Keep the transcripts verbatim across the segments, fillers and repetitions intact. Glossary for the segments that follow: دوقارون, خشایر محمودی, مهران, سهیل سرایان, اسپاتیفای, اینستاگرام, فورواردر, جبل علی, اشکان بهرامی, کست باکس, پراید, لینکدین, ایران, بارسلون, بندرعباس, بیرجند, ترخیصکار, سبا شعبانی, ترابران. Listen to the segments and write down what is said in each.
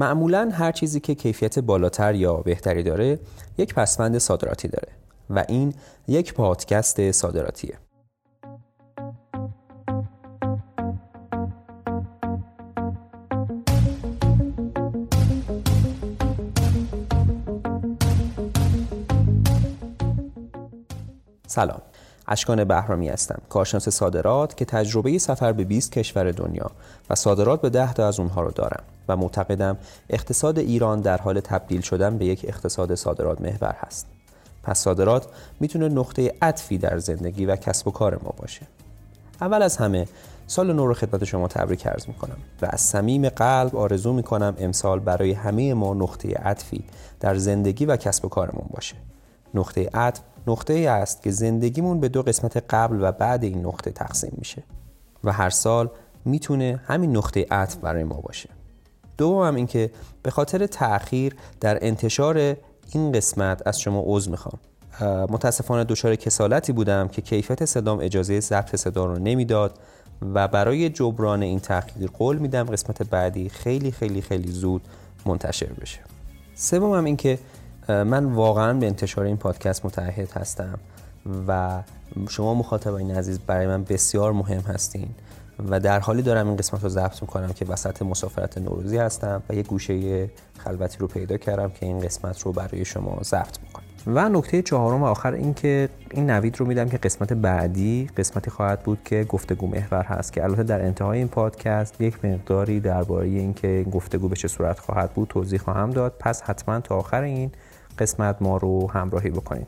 معمولاً هر چیزی که کیفیت بالاتر یا بهتری داره یک پسوند صادراتی داره و این یک پادکست صادراتیه. سلام، اشکان بهرامی هستم، کارشناس صادرات که تجربه سفر به بیست کشور دنیا و صادرات به ده تا از اونها رو دارم و معتقدم اقتصاد ایران در حال تبدیل شدن به یک اقتصاد صادرات محور هست. پس صادرات میتونه نقطه عطفی در زندگی و کسب و کار ما باشه. اول از همه سال نو رو خدمت شما تبریک عرض میکنم و از صمیم قلب آرزو میکنم امسال برای همه ما نقطه عطفی در زندگی و کسب و کارمون باشه. نقطه عطف نقطه ای است که زندگیمون به دو قسمت قبل و بعد این نقطه تقسیم میشه و هر سال میتونه همین نقطه عطف برای ما باشه. دوم هم این که به خاطر تأخیر در انتشار این قسمت از شما عذر میخوام. متاسفانه دچار کسالتی بودم که کیفیت صدام اجازه ضبط صدا رو نمیداد و برای جبران این تأخیر قول میدم قسمت بعدی خیلی خیلی خیلی زود منتشر بشه. سوم هم این که من واقعا به انتشار این پادکست متعهد هستم و شما مخاطبین عزیز برای من بسیار مهم هستین و در حالی دارم این قسمت رو ضبط میکنم که وسط مسافرت نوروزی هستم و یه گوشه خلوتی رو پیدا کردم که این قسمت رو برای شما ضبط میکنم. و نکته چهارم و آخر این که این نوید رو میدم که قسمت بعدی قسمتی خواهد بود که گفتگو محور هست که البته در انتهای این پادکست یک مقداری درباره این که گفتگو به چه صورت خواهد بود توضیح خواهم داد. پس حتما تا آخر این قسمت ما رو همراهی بکنید.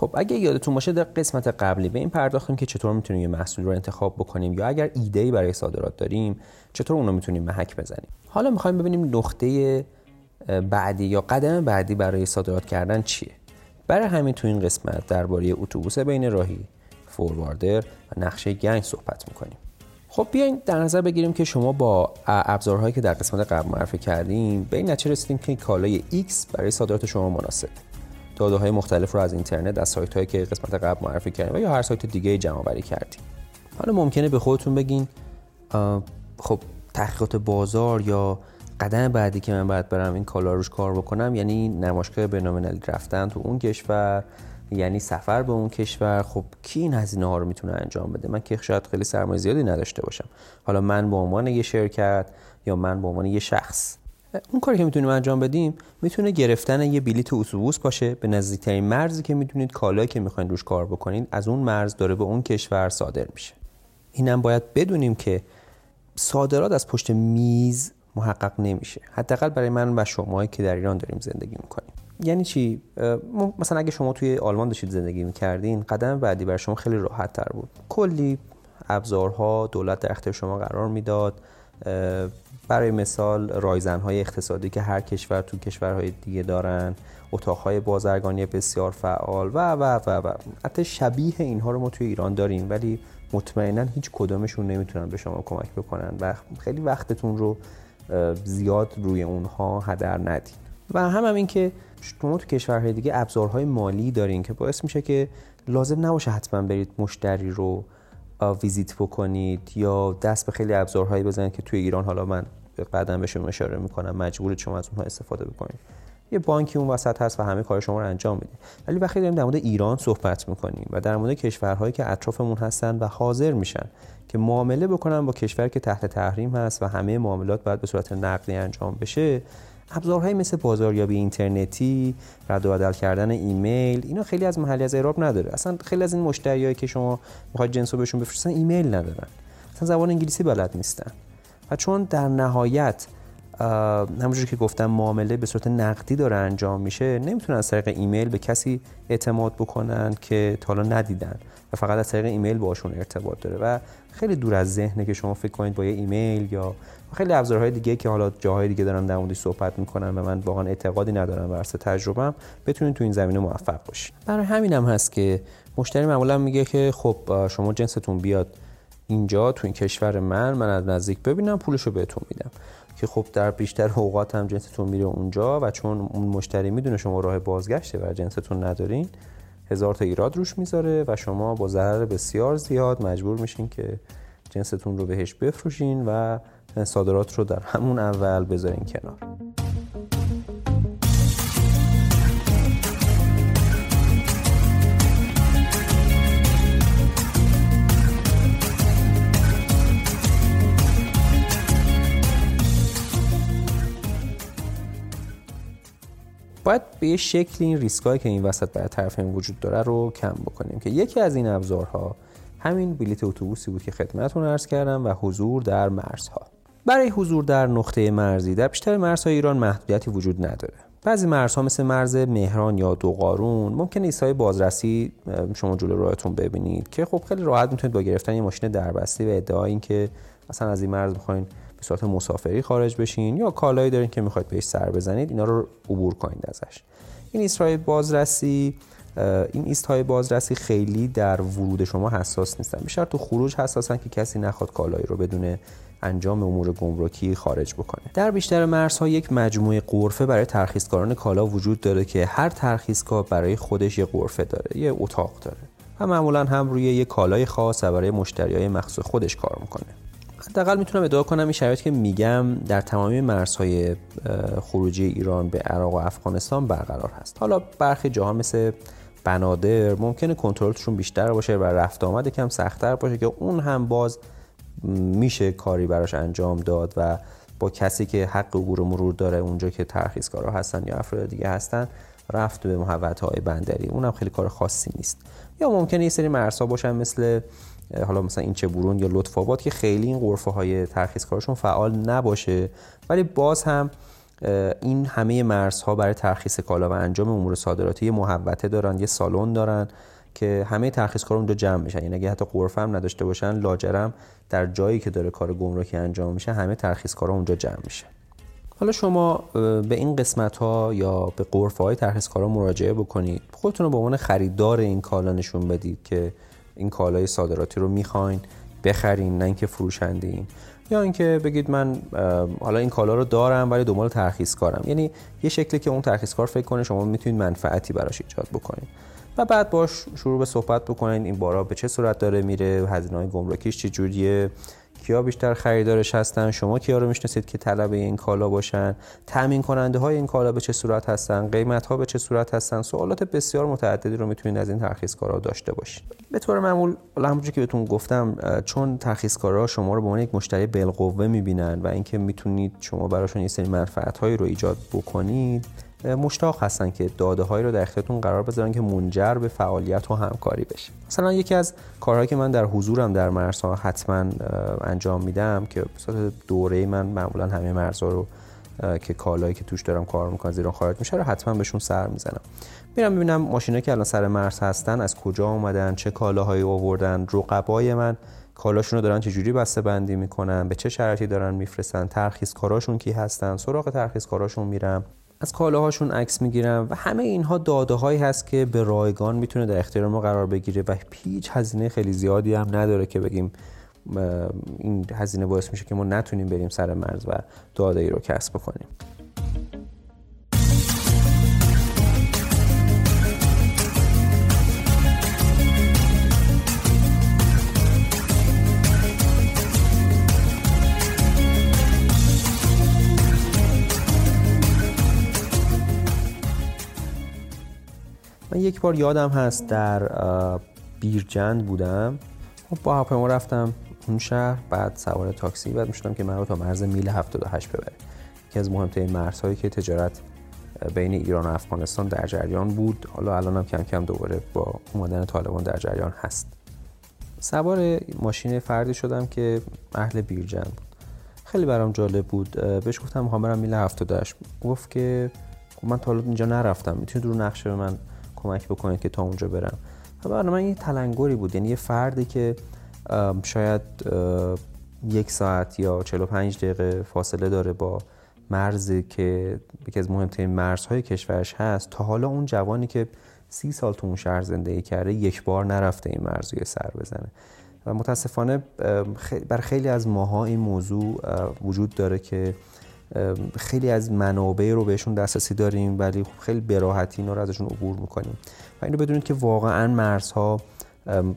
خب اگه یادتون باشه در قسمت قبلی به این پرداختیم که چطور میتونیم یه محصول رو انتخاب بکنیم یا اگر ایده‌ای برای صادرات داریم چطور اون رو میتونیم محک بزنیم. حالا میخوایم ببینیم نقطه بعدی یا قدم بعدی برای صادرات کردن چیه. برای همین تو این قسمت درباره اتوبوس بین راهی، فورواردر و نقشه گنگ صحبت میکنیم. خب بیاین در نظر بگیریم که شما با ابزارهایی که در قسمت قبل معرفی کردیم به این نتیجه رسیدیم که کالای ایکس برای صادرات شما مناسبه. داده‌های مختلف رو از اینترنت، از سایت‌هایی که قسمت قبل معرفی کردیم و یا هر سایت دیگه‌ای جمع‌آوری کردیم. حالا ممکنه به خودتون بگین خب تحقیقات بازار یا قدم بعدی که من باید برم این کالا روش کار بکنم یعنی نمایشگاه بین‌المللی رفتن تو اون کشور، یعنی سفر به اون کشور. خب کی این هزینه‌ها رو میتونه انجام بده؟ من که شاید خیلی سرمایه زیادی نداشته باشم. حالا من به عنوان یه شرکت یا من به عنوان یه شخص اون کاری که میتونیم انجام بدیم میتونه گرفتن یه بلیت اتوبوس باشه به نزدیکترین مرزی که میتونید کالایی که میخواین روش کار بکنید از اون مرز داره به اون کشور صادر میشه. اینم باید بدونیم که صادرات از پشت میز محقق نمیشه، حداقل برای من و شماهایی که در ایران داریم زندگی میکنیم. یعنی چی؟ مثلا اگه شما توی آلمان داشتید زندگی میکردین قدم بعدی برای شما خیلی راحت تر بود. کلی ابزارها دولت در اختیار شما قرار میداد، برای مثال رایزن‌های اقتصادی که هر کشور تو کشورهای دیگه دارن، اتاق‌های بازرگانی بسیار فعال و و و و حتی شبیه اینها رو ما توی ایران داریم ولی مطمئناً هیچ کدومشون نمیتونن به شما کمک بکنن و خیلی وقتتون رو زیاد روی اونها هدر ندین. و هم هم این که شما تو کشورهای دیگه ابزارهای مالی دارین که باعث میشه که لازم نباشه حتما برید مشتری رو ویزیت بکنید یا دست به خیلی ابزارهایی بزنید که توی ایران حالا من بعداً بهشون اشاره میکنم مجبورید شما از اونها استفاده بکنید. یه بانکی اون وسط هست و همه کار شما رو انجام میده. ولی وقتی داریم در مورد ایران صحبت میکنیم و در مورد کشورهایی که اطرافمون هستن و حاضر میشن که معامله بکنن با کشور که تحت تحریم هست و همه معاملات باید به صورت نقدی انجام بشه، ابزارهایی مثل بازاریابی اینترنتی، رد و بدل کردن ایمیل، اینا خیلی از محلی از اعراب نداره. اصلا خیلی از این مشتریایی که شما میخواید جنسو بهشون بفرستین ایمیل ندارن، اصلا زبان انگلیسی بلد نیستن و چون در نهایت همونجوری که گفتم معامله به صورت نقدی داره انجام میشه نمیتونن از طریق ایمیل به کسی اعتماد بکنن که تا حالا ندیدن و فقط از طریق ایمیل باشون ارتباط داره و خیلی دور از ذهنه که شما فکر کنید با یه ایمیل یا خیلی ابزارهای دیگه که حالا جاهای دیگه دارن در موردش صحبت میکنن و من واقعا اعتقادی ندارم بر اساس تجربه‌ام بتونید تو این زمینه موفق باشید. برای همینم هست که مشتری معمولا میگه که خب شما جنستون بیاد اینجا تو این کشور من من از نزدیک ببینم پولشو بهتون میدم، که خب در بیشتر اوقات هم جنستون میره اونجا و چون اون مشتری میدونه شما راه بازگشته و جنستون ندارین، هزار تا ایراد روش میذاره و شما با ضرر بسیار زیاد مجبور میشین که جنستون رو بهش بفروشین و صادرات رو در همون اول بذارین کنار. باید به یه شکلی این ریسکایی که این وسط برای طرفین وجود داره رو کم بکنیم، که یکی از این ابزارها همین بلیت اتوبوسی بود که خدمتتون عرض کردم و حضور در مرزها. برای حضور در نقطه مرزی در بیشتر مرزهای ایران محدودیتی وجود نداره. بعضی مرزها مثل مرز مهران یا دوقارون ممکنه ایستگاه بازرسی شما جلوی راهتون ببینید که خب خیلی راحت میتونید با گرفتن یه ماشین دربستی و ادعای اینکه اصلا از این مرز بخواید به صورت مسافری خارج بشین یا کالایی دارین که میخواید بهش سر بزنید، اینا رو عبور کنید ازش. این ایستگاه بازرسی این ایستگاه بازرسی خیلی در ورود شما حساس نیستن، بیشتر تو خروج حساسن که کسی نخواد کالایی رو بدون انجام امور گمرکی خارج بکنه. در بیشتر مرزها یک مجموعه غرفه برای ترخیصکاران کالا وجود داره که هر ترخیصکار برای خودش یه غرفه داره، یه اتاق داره و معمولا هم روی یه کالای خاص برای مشتریای مخصوص خودش کار میکنه. حداقل میتونم ادعا کنم این شرایطی که میگم در تمامی مرزهای خروجی ایران به عراق و افغانستان برقرار هست. حالا برخی جاها مثل بنادر ممکنه کنترلشون بیشتر باشه و رفت آمد یکم سخت‌تر باشه، که اون هم باز میشه کاری براش انجام داد و با کسی که حق عبور و مرور داره اونجا که ترخیصکارا هستن یا افراد دیگه هستن رفت به محوطه‌های بندری، اونم خیلی کار خاصی نیست. یا ممکنه یه سری مرزها باشن مثل حالا مثلا این چه برون یا لطف آباد که خیلی این غرفه های ترخیصکارشون فعال نباشه، ولی باز هم این همه مرزها برای ترخیص کالا و انجام امور صادراتی یه محوطه دارن، یه سالن دارن که همه ترخیصکارا اونجا جمع میشن. یعنی اگه حتی غرفه هم نداشته باشن، لاجرم در جایی که داره کار گمرکی انجام میشه همه ترخیصکارا اونجا جمع میشه. حالا شما به این قسمت ها یا به غرفه های ترخیصکارا مراجعه بکنید، خودتون رو به عنوان خریدار این کالا نشون بدید که این کالای صادراتی رو میخواین بخرین، نه اینکه فروشنده این، یا اینکه بگید من حالا این کالا رو دارم ولی دنبال ترخیصکارم. یعنی یه شکلی که اون ترخیصکار فکر کنه شما میتونید منفعتی براش ایجاد بکنید و بعد باش شروع به صحبت بکنید این بارا به چه صورت داره میره، هزینه‌های گمرکیش چه جوریه، کیا بیشتر خریدارش هستن، شما کیا رو میشناسید که طلب این کالا باشن، تامین کننده های این کالا به چه صورت هستن، قیمت ها به چه صورت هستن. سوالات بسیار متعددی رو میتونید از این ترخیصکارا داشته باشید. به طور معمول همونجوری که بهتون گفتم، چون ترخیصکارا شما رو به عنوان یک مشتری بالقوه میبینن و اینکه میتونید شما براشون یه سری منفعت هایی رو ایجاد بکنید، مشتاق هستن که داده هایی رو در اختیارتون قرار بذارن که منجر به فعالیت و همکاری بشه. مثلا یکی از کارهایی که من در حضورم در مرزها حتما انجام میدم، که مثلا دوره من معمولا همه مرزها رو که کالایی که توش دارم کار میکنن زیران خارج میشه رو حتما بهشون سر میزنم. میرم ببینم ماشینایی که الان سر مرز هستن از کجا اومدن، چه کالاهایی آوردن، رقبای من کالاشون رو دارن چه جوری بسته بندی میکنن، به چه شرایطی دارن میفرستن، ترخیصکاراشون کی هستن، سراغ ترخیصکاراشون میرم، از کالاهاشون عکس میگیرم و همه اینها داده‌هایی هست که به رایگان میتونه در اختیار ما قرار بگیره و هیچ هزینه خیلی زیادی هم نداره که بگیم این هزینه باعث میشه که ما نتونیم بریم سر مرز و داده ای رو کسب بکنیم. من یک بار یادم هست در بیرجند بودم، با هواپیما رفتم اون شهر، بعد سوار تاکسی بعد میشدم که من رو تا مرز میل هفتاد و هشت ببره، یکی از مهمترین مرزهایی که تجارت بین ایران و افغانستان در جریان بود. حالا الان هم کم کم دوباره با اومدن طالبان در جریان هست. سوار ماشین فردی شدم که اهل بیرجند بود، خیلی برام جالب بود. بهش گفتم میخوام میل هفتاد و هشت، گفت که من تا حالا اینجا نرفتم، میتونید رو نقشه به من کمک بکنید که تا اونجا برم. و برای من یه تلنگری بود، یعنی یه فردی که شاید یک ساعت یا چهل و پنج دقیقه فاصله داره با مرزی که یکی از مهمترین مرزهای کشورش هست، تا حالا اون جوانی که سی سال تو اون شهر زندگی کرده یک بار نرفته این مرز رو سر بزنه و متاسفانه بر خیلی از ماها این موضوع وجود داره که خیلی از منابع رو بهشون دسترسی داریم ولی خب خیلی براحتی این رو ازشون عبور میکنیم. و این رو بدونید که واقعا مرزها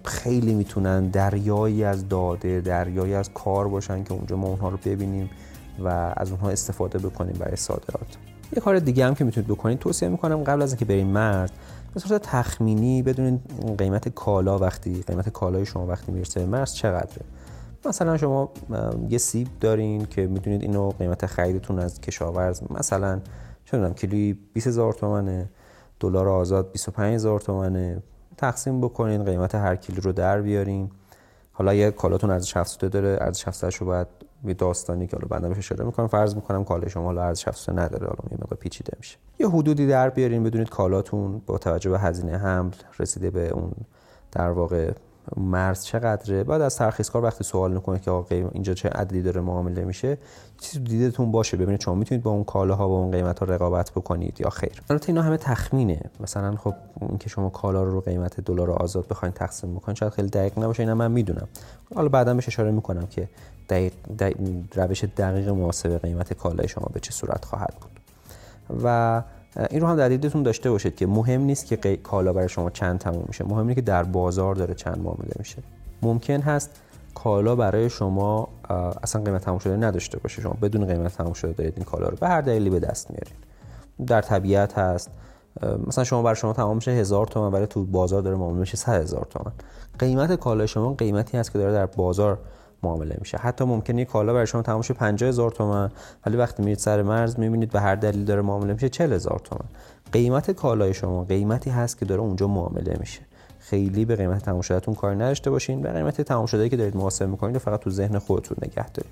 خیلی میتونن دریایی از داده، دریایی از کار باشن که اونجا ما اونها رو ببینیم و از اونها استفاده بکنیم برای صادرات. یه کار دیگه هم که میتونید بکنید، توصیه میکنم قبل از اینکه برید مرز به صورت تخمینی بدونید قیمت کالا وقتی قیمت کالای شما وقتی میرسه به مرز چقدره. مثلا شما یه سیب دارین که میدونید اینو قیمت خریدتون از کشاورز مثلا چه میدونم کیلویی بیست هزار تومانه، دلار آزاد بیست و پنج هزار تومانه، تقسیم بکنین قیمت هر کیلو رو در بیارین. حالا یه کالاتون ارزش افزوده داره، ارزش افزوده‌اش رو بعد یه داستانی که حالا بنده بهش اشاره می‌کنم فرض می‌کنم کالای شما حالا ارزش افزوده نداره، حالا یه مقدار پیچیده میشه. یه حدودی در بیارین، بدونید کالاتون با توجه به هزینه حمل رسیده به اون در واقع مرز چقدره. بعد از ترخیصکار وقتی سوال میکنه که آقا اینجا چه عددی داره معامله میشه، چیزی دیدتون باشه ببینید شما میتونید با اون کالاها با اون قیمتا رقابت بکنید یا خیر. البته اینا همه تخمینه. مثلا خب اینکه شما کالا رو رو قیمت دلار آزاد بخواید تقسیم بکنید شاید خیلی دقیق نباشه، اینا من میدونم، حالا بعدا بهش اشاره میکنم که دقیق, دقیق روش دقیق محاسبه قیمت کالای شما به چه صورت خواهد بود. و این رو هم در دیدتون داشته باشید که مهم نیست که قی... کالا برای شما چند تموم میشه، مهم اینه که در بازار داره چند معامله میشه. ممکن هست کالا برای شما اصلا قیمت تموم شده نداشته باشه، شما بدون قیمت تموم شده دارید این کالا رو به هر دلیلی به دست میارید. در طبیعت هست، مثلا شما برای شما تمام میشه هزار تومان ولی تو بازار داره معامله میشه صد هزار تومان. قیمت کالای شما قیمتی هست که داره در بازار معامله میشه. حتی ممکنه یک کالا برای شما تمام شه پنجاه هزار تومان ولی وقتی میرید سر مرز میبینید به هر دلیل داره معامله میشه چهل هزار تومان. قیمت کالای شما قیمتی هست که داره اونجا معامله میشه. خیلی به قیمت تمام شدهتون کاری نداشته باشین، به قیمت تمام شده‌ای که دارید محاسبه میکنید فقط تو ذهن خودتون نگه دارید.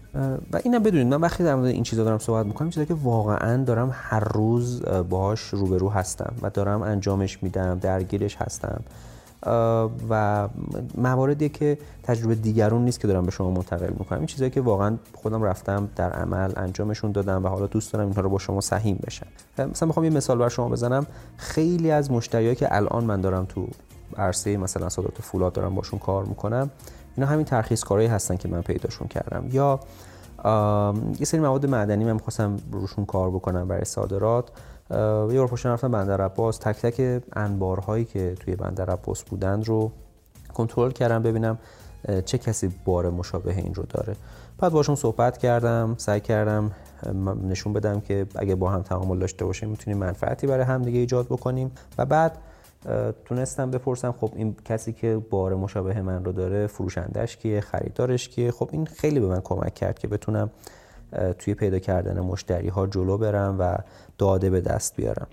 و اینم بدونید من وقتی در مورد این چیزا دارم صحبت میکنم چیزایی که واقعا دارم هر روز باهاش روبرو هستم و دارم انجامش میدم، درگیرش هستم و مواردی که تجربه دیگرون نیست که دارم به شما منتقل میکنم. این چیزایی که واقعا خودم رفتم در عمل انجامشون دادم و حالا دوست دارم اینها رو با شما سهیم بشم. مثلا میخوام یه مثال بر شما بزنم. خیلی از مشتریایی که الان من دارم تو عرصه مثلا صادرات فولاد دارم باشون کار میکنم، اینا همین ترخیصکارایی هستن که من پیداشون کردم، یا یه سری مواد معدنی من میخواستم روشون کار بکنم برای صادرات. یه بار پشتم رفتم بندرعباس، تک تک انبارهایی که توی بندرعباس بودند رو کنترل کردم ببینم چه کسی بار مشابه این رو داره. بعد باشون صحبت کردم، سعی کردم نشون بدم که اگه با هم تعامل داشته باشیم میتونیم منفعتی برای هم دیگه ایجاد بکنیم. و بعد تونستم بپرسم خب این کسی که بار مشابه من رو داره فروشندش کیه، خریدارش کیه. خب این خیلی به من کمک کرد که بتونم توی پیدا کردن مشتری ها جلو برم و داده به دست بیارم.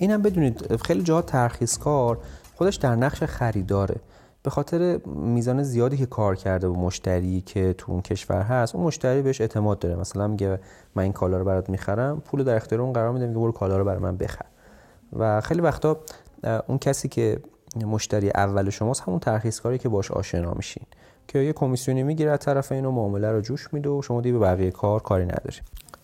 اینم بدونید خیلی جاها ترخیصکار خودش در نقش خریداره. به خاطر میزان زیادی که کار کرده با مشتری که تو اون کشور هست، اون مشتری بهش اعتماد داره. مثلا میگه من این کالا رو برات میخرم، پول در اختیار اون قرار میدم، میگه برو کالا رو برای من بخر. و خیلی وقتا اون کسی که مشتری اول شماست همون ترخیصکاری که باش آشنا میشین که یه کمیسیونی میگیره از طرف اینو، معامله رو جوش میده و شما دیگه به بقیه کار کاری نداری.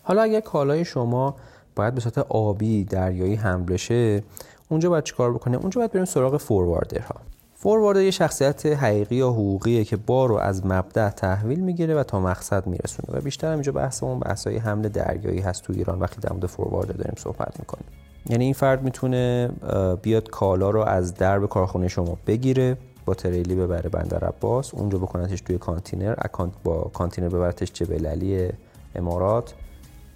حالا اگه کالای شما باید به صورت آبی دریایی حمل بشه، اونجا باید چیکار بکنه؟ اونجا باید بریم سراغ فورواردرها. فورواردر یه شخصیت حقیقی یا حقوقیه که بار رو از مبدا تحویل میگیره و تا مقصد میرسونه. و بیشتر هم اینجا بحثمون بحثای حمل دریایی هست تو ایران وقتی در مورد فورواردر داریم صحبت میکنیم. یعنی این فرد میتونه بیاد کالا رو از درب کارخونه شما بگیره، با تریلی ببره بندرعباس، اونجا بکنتش توی کانتینر، با کانتینر ببرتش جبل علی امارات،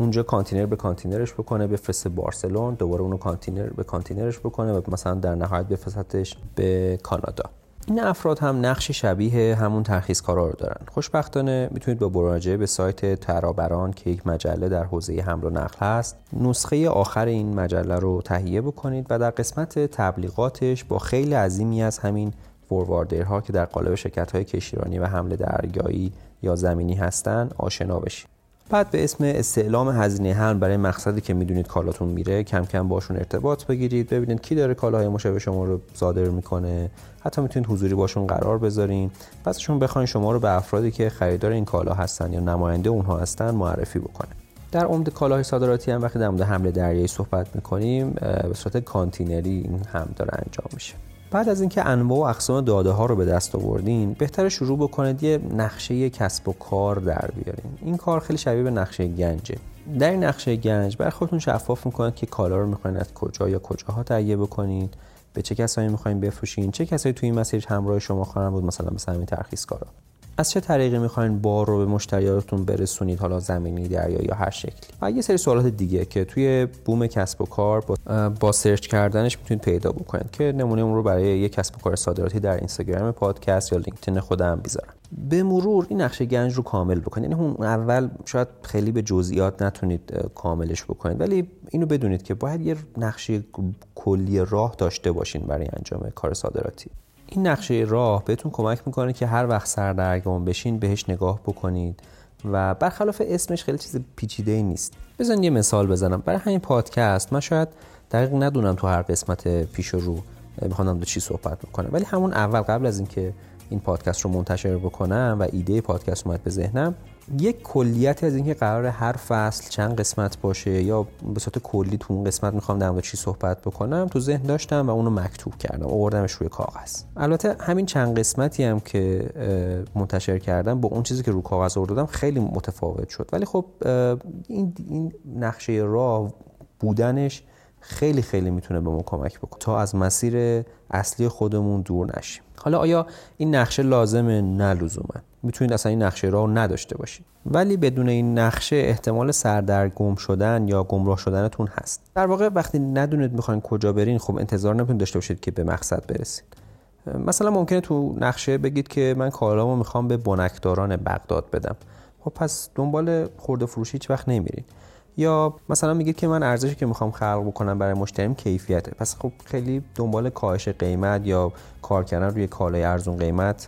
اونجا کانتینر به کانتینرش بکنه بفرسته بارسلون، دوباره اونو کانتینر به کانتینرش بکنه و مثلا در نهایت بفرستش به کانادا. این افراد هم نقش شبیه همون ترخیصکارا رو دارن. خوشبختانه میتونید با مراجعه به سایت ترابران که یک مجله در حوزه حمل و نقل هست، نسخه آخر این مجله رو تهیه بکنید و در قسمت تبلیغاتش با خیلی عظیمی از همین فورواردرها که در قالب شرکت‌های کشتیرانی و حمل دریایی یا زمینی هستند آشنا بشید. بعد به اسم استعلام هزینه حمل برای مقصدی که میدونید کالاتون میره کم کم باشون ارتباط بگیرید، ببینید کی داره کالاهای مشابه شما رو صادر میکنه، حتی میتونید حضوری باشون قرار بذارین، بعدشون بخواین شما رو به افرادی که خریدار این کالا هستن یا نماینده اونها هستن معرفی بکنه. در عمد کالاهای صادراتی هم وقتی در عمد حمل دریایی صحبت میکنیم به صورت کانتینری این هم داره انجام میشه. بعد از اینکه انواع و اقسام داده ها رو به دست آوردین، بهتره شروع بکنید یه نقشه کسب و کار در بیارین. این کار خیلی شبیه به نقشه گنجه. در این نقشه گنج برای خودتون شفاف میکنید که کالا رو میخواین از کجا یا کجاها تهیه بکنید، به چه کسایی میخواین بفروشین، چه کسایی توی این مسیر همراه شما خواهند بود، مثلا مثلا این ترخیص‌کارا. از چه طریقی میخواین بار رو به مشتریاتون برسونید، حالا زمینی، دریایی یا هر شکلی. و یه سری سوالات دیگه که توی بوم کسب و کار با, با سرچ کردنش میتونید پیدا بکنید که نمونه اون رو برای یه کسب و کار صادراتی در اینستاگرام پادکست یا لینکدین خودم میذارم. به مرور این نقشه گنج رو کامل بکنید. یعنی اون اول شاید خیلی به جزئیات نتونید کاملش بکنید، ولی اینو بدونید که باید یه نقشه کلی راه داشته باشین برای انجام کار صادراتی. این نقشه راه بهتون کمک میکنه که هر وقت سردرگم بشین بهش نگاه بکنید و برخلاف اسمش خیلی چیز پیچیده‌ای نیست. بزن یه مثال بزنم. برای همین پادکست من شاید دقیق ندونم تو هر قسمت پیش و رو میخوام به چی صحبت بکنم، ولی همون اول قبل از اینکه این پادکست رو منتشر بکنم و ایده پادکست اومد به ذهنم، یک کلیت از اینکه قرار هر فصل چند قسمت باشه یا به صورت کلی تو اون قسمت میخوام در مورد چی صحبت بکنم تو ذهن داشتم و اونو مکتوب کردم، آوردمش روی کاغذ. البته همین چند قسمتی هم که منتشر کردم با اون چیزی که روی کاغذ آوردم خیلی متفاوت شد، ولی خب این این نقشه راه بودنش خیلی خیلی میتونه به ما کمک بکنه تا از مسیر اصلی خودمون دور نشیم. حالا آیا این نقشه لازمه؟ نه لزوما. میتونید اصلا این نقشه را نداشته باشید، ولی بدون این نقشه احتمال سردرگم شدن یا گمراه شدنتون هست. در واقع وقتی ندونید میخواین کجا برین، خب انتظار نمیتونید داشته باشید که به مقصد برسید. مثلا ممکنه تو نقشه بگید که من کالامو میخوام به بنکداران بغداد بدم، خب پس دنبال خرده فروشی هیچ وقت نمیرید. یا مثلا میگید که من ارزشی که میخوام خلق بکنم برای مشتریم کیفیته، پس خب خیلی دنبال کاهش قیمت یا کار کردن روی کالای ارزون قیمت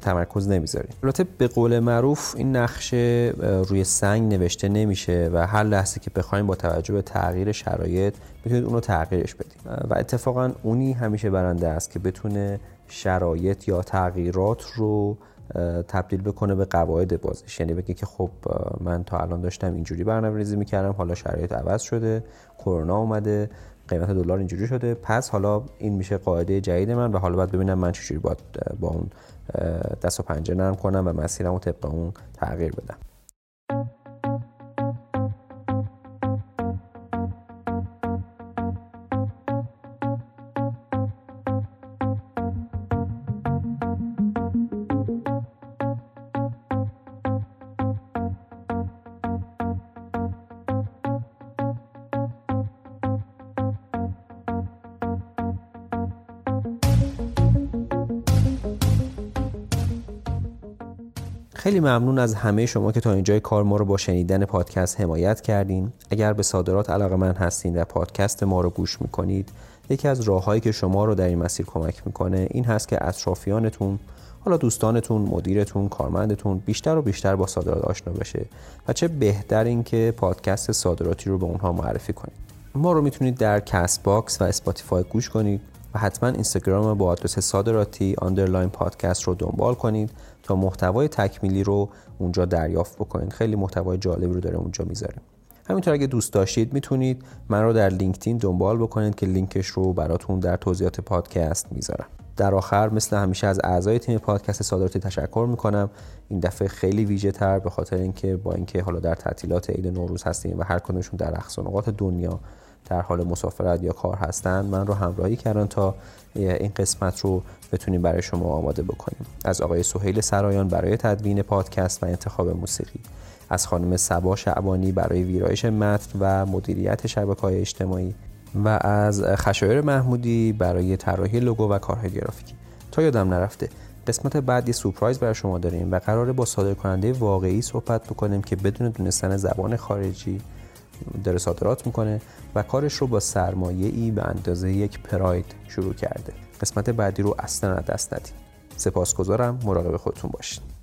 تمرکز نمیذارید. البته به قول معروف این نقشه روی سنگ نوشته نمیشه و هر لحظه که بخوایم با توجه به تغییر شرایط میتونید اون رو تغییرش بدید و اتفاقا اونی همیشه برنده است که بتونه شرایط یا تغییرات رو تبدیل بکنه به قواعد بازش. یعنی بگه که خب من تا الان داشتم اینجوری برنامه‌ریزی میکردم، حالا شرایط عوض شده، کرونا اومده، قیمت دلار اینجوری شده، پس حالا این میشه قاعده جدید من و حالا باید ببینم من چجوری باید با اون دست و پنجه نرم کنم و مسیرمو طبق اون تغییر بدم. خیلی ممنون از همه شما که تا اینجای کار ما رو با شنیدن پادکست حمایت کردین. اگر به صادرات علاقه‌مند هستین و پادکست ما رو گوش میکنید، یکی از راه‌هایی که شما رو در این مسیر کمک میکنه این هست که اطرافیانتون، حالا دوستانتون، مدیرتون، کارمندتون بیشتر و بیشتر با صادرات آشنا بشه و چه بهتر این که پادکست صادراتی رو به اونها معرفی کنید. ما رو میتونید در کست باکس و اسپاتیفای گوش کنید و حتما اینستاگرام با آدرس صادراتی آندرلاین پادکست رو دنبال کنید تا محتوای تکمیلی رو اونجا دریافت بکنید. خیلی محتوای جالبی رو داره اونجا میذاریم. همینطور اگه دوست داشتید میتونید من رو در لینکدین دنبال بکنید که لینکش رو براتون در توضیحات پادکست میذارم. در آخر مثل همیشه از اعضای تیم پادکست صادراتی تشکر میکنم. این دفعه خیلی ویژه‌تر به خاطر اینکه با اینکه حالا در تعطیلات عید نوروز هستیم و هر کدومشون در اقصا نقاط دنیا در حال مسافرت یا کار هستن، من رو همراهی کردن تا این قسمت رو بتونیم برای شما آماده بکنیم. از آقای سهیل سرایان برای تدوین پادکست و انتخاب موسیقی، از خانم سبا شعبانی برای ویرایش متن و مدیریت شبکه‌های اجتماعی و از خشایر محمودی برای طراحی لوگو و کارهای گرافیکی. تا یادم نرفته قسمت بعد یه سورپرایز برای شما داریم و قراره با صادرکننده واقعی صحبت بکنیم که بدون دونستن زبان خارجی داره صادرات میکنه و کارش رو با سرمایه‌ای به اندازه یک پراید شروع کرده. قسمت بعدی رو اصلا دست ندید. سپاسگزارم، مراقب خودتون باشید.